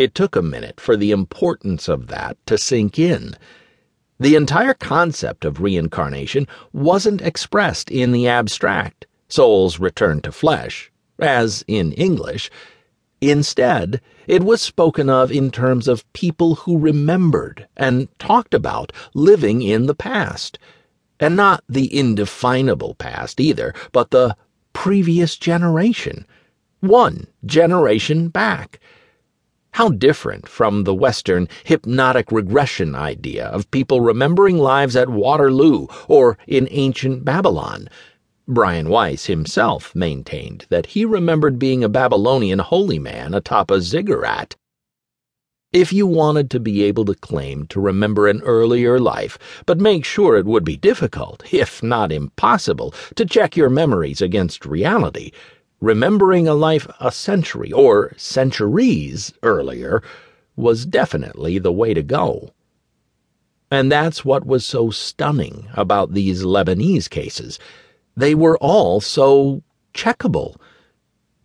It took a minute for the importance of that to sink in. The entire concept of reincarnation wasn't expressed in the abstract, souls return to flesh, as in English. Instead, it was spoken of in terms of people who remembered and talked about living in the past. And not the indefinable past either, but the previous generation. One generation back. How different from the Western hypnotic regression idea of people remembering lives at Waterloo or in ancient Babylon. Brian Weiss himself maintained that he remembered being a Babylonian holy man atop a ziggurat. If you wanted to be able to claim to remember an earlier life, but make sure it would be difficult, if not impossible, to check your memories against reality, remembering a life a century or centuries earlier was definitely the way to go. And that's what was so stunning about these Lebanese cases. They were all so checkable.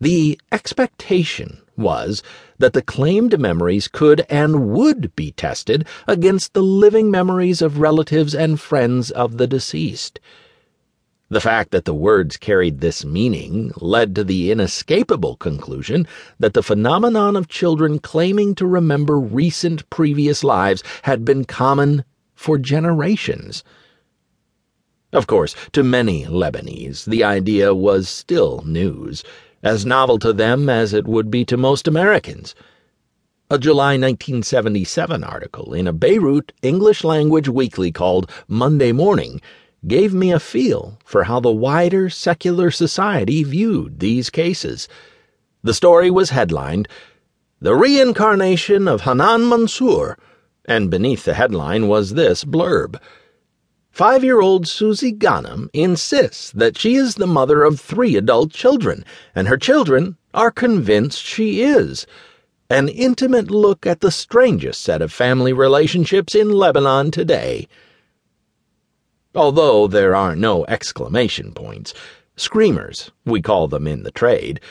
The expectation was that the claimed memories could and would be tested against the living memories of relatives and friends of the deceased. The fact that the words carried this meaning led to the inescapable conclusion that the phenomenon of children claiming to remember recent previous lives had been common for generations. Of course, to many Lebanese, the idea was still news, as novel to them as it would be to most Americans. A July 1977 article in a Beirut English-language weekly called Monday Morning gave me a feel for how the wider secular society viewed these cases. The story was headlined, "The Reincarnation of Hanan Mansour," and beneath the headline was this blurb: 5-year-old Susie Ghanem insists that she is the mother of 3 adult children, and her children are convinced she is. An intimate look at the strangest set of family relationships in Lebanon today. Although there are no exclamation points, screamers, we call them in the trade,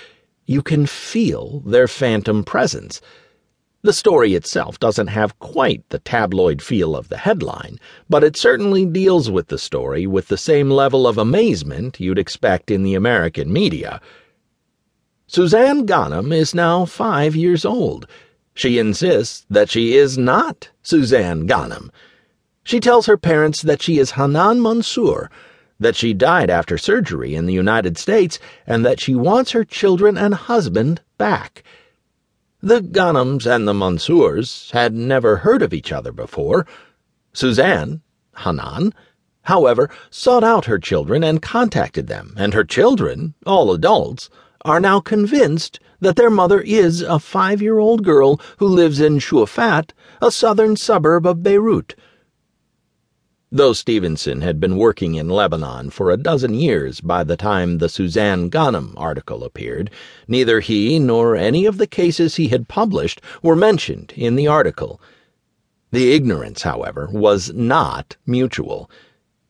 you can feel their phantom presence. The story itself doesn't have quite the tabloid feel of the headline, but it certainly deals with the story with the same level of amazement you'd expect in the American media. Suzanne Ghanem is now 5 years old. She insists that she is not Suzanne Ghanem. She tells her parents that she is Hanan Mansour, that she died after surgery in the United States, and that she wants her children and husband back. The Ghanems and the Mansours had never heard of each other before. Suzanne, Hanan, however, sought out her children and contacted them, and her children, all adults, are now convinced that their mother is a 5-year-old girl who lives in Shouafat, a southern suburb of Beirut. Though Stevenson had been working in Lebanon for a dozen years by the time the Suzanne Ghanem article appeared, neither he nor any of the cases he had published were mentioned in the article. The ignorance, however, was not mutual.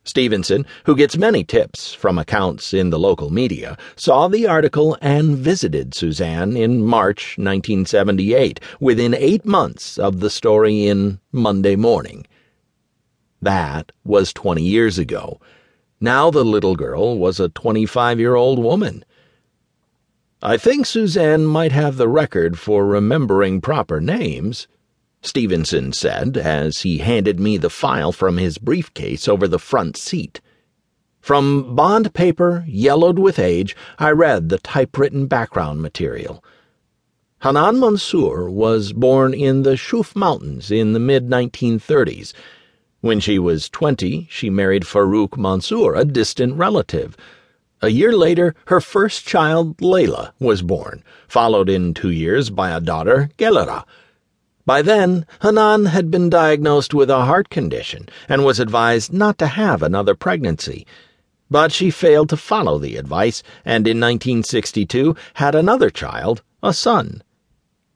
Stevenson, who gets many tips from accounts in the local media, saw the article and visited Suzanne in March 1978, within 8 months of the story in Monday Morning. That was 20 years ago. Now the little girl was a 25-year-old woman. "I think Suzanne might have the record for remembering proper names," Stevenson said as he handed me the file from his briefcase over the front seat. From bond paper, yellowed with age, I read the typewritten background material. Hanan Mansour was born in the Shouf Mountains in the mid-1930s. When she was 20, she married Farouk Mansour, a distant relative. A year later, her first child, Layla, was born, followed in 2 years by a daughter, Gelera. By then, Hanan had been diagnosed with a heart condition and was advised not to have another pregnancy. But she failed to follow the advice and in 1962 had another child, a son.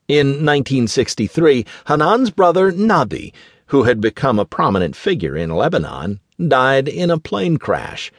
In 1963, Hanan's brother, Nabi, who had become a prominent figure in Lebanon, died in a plane crash.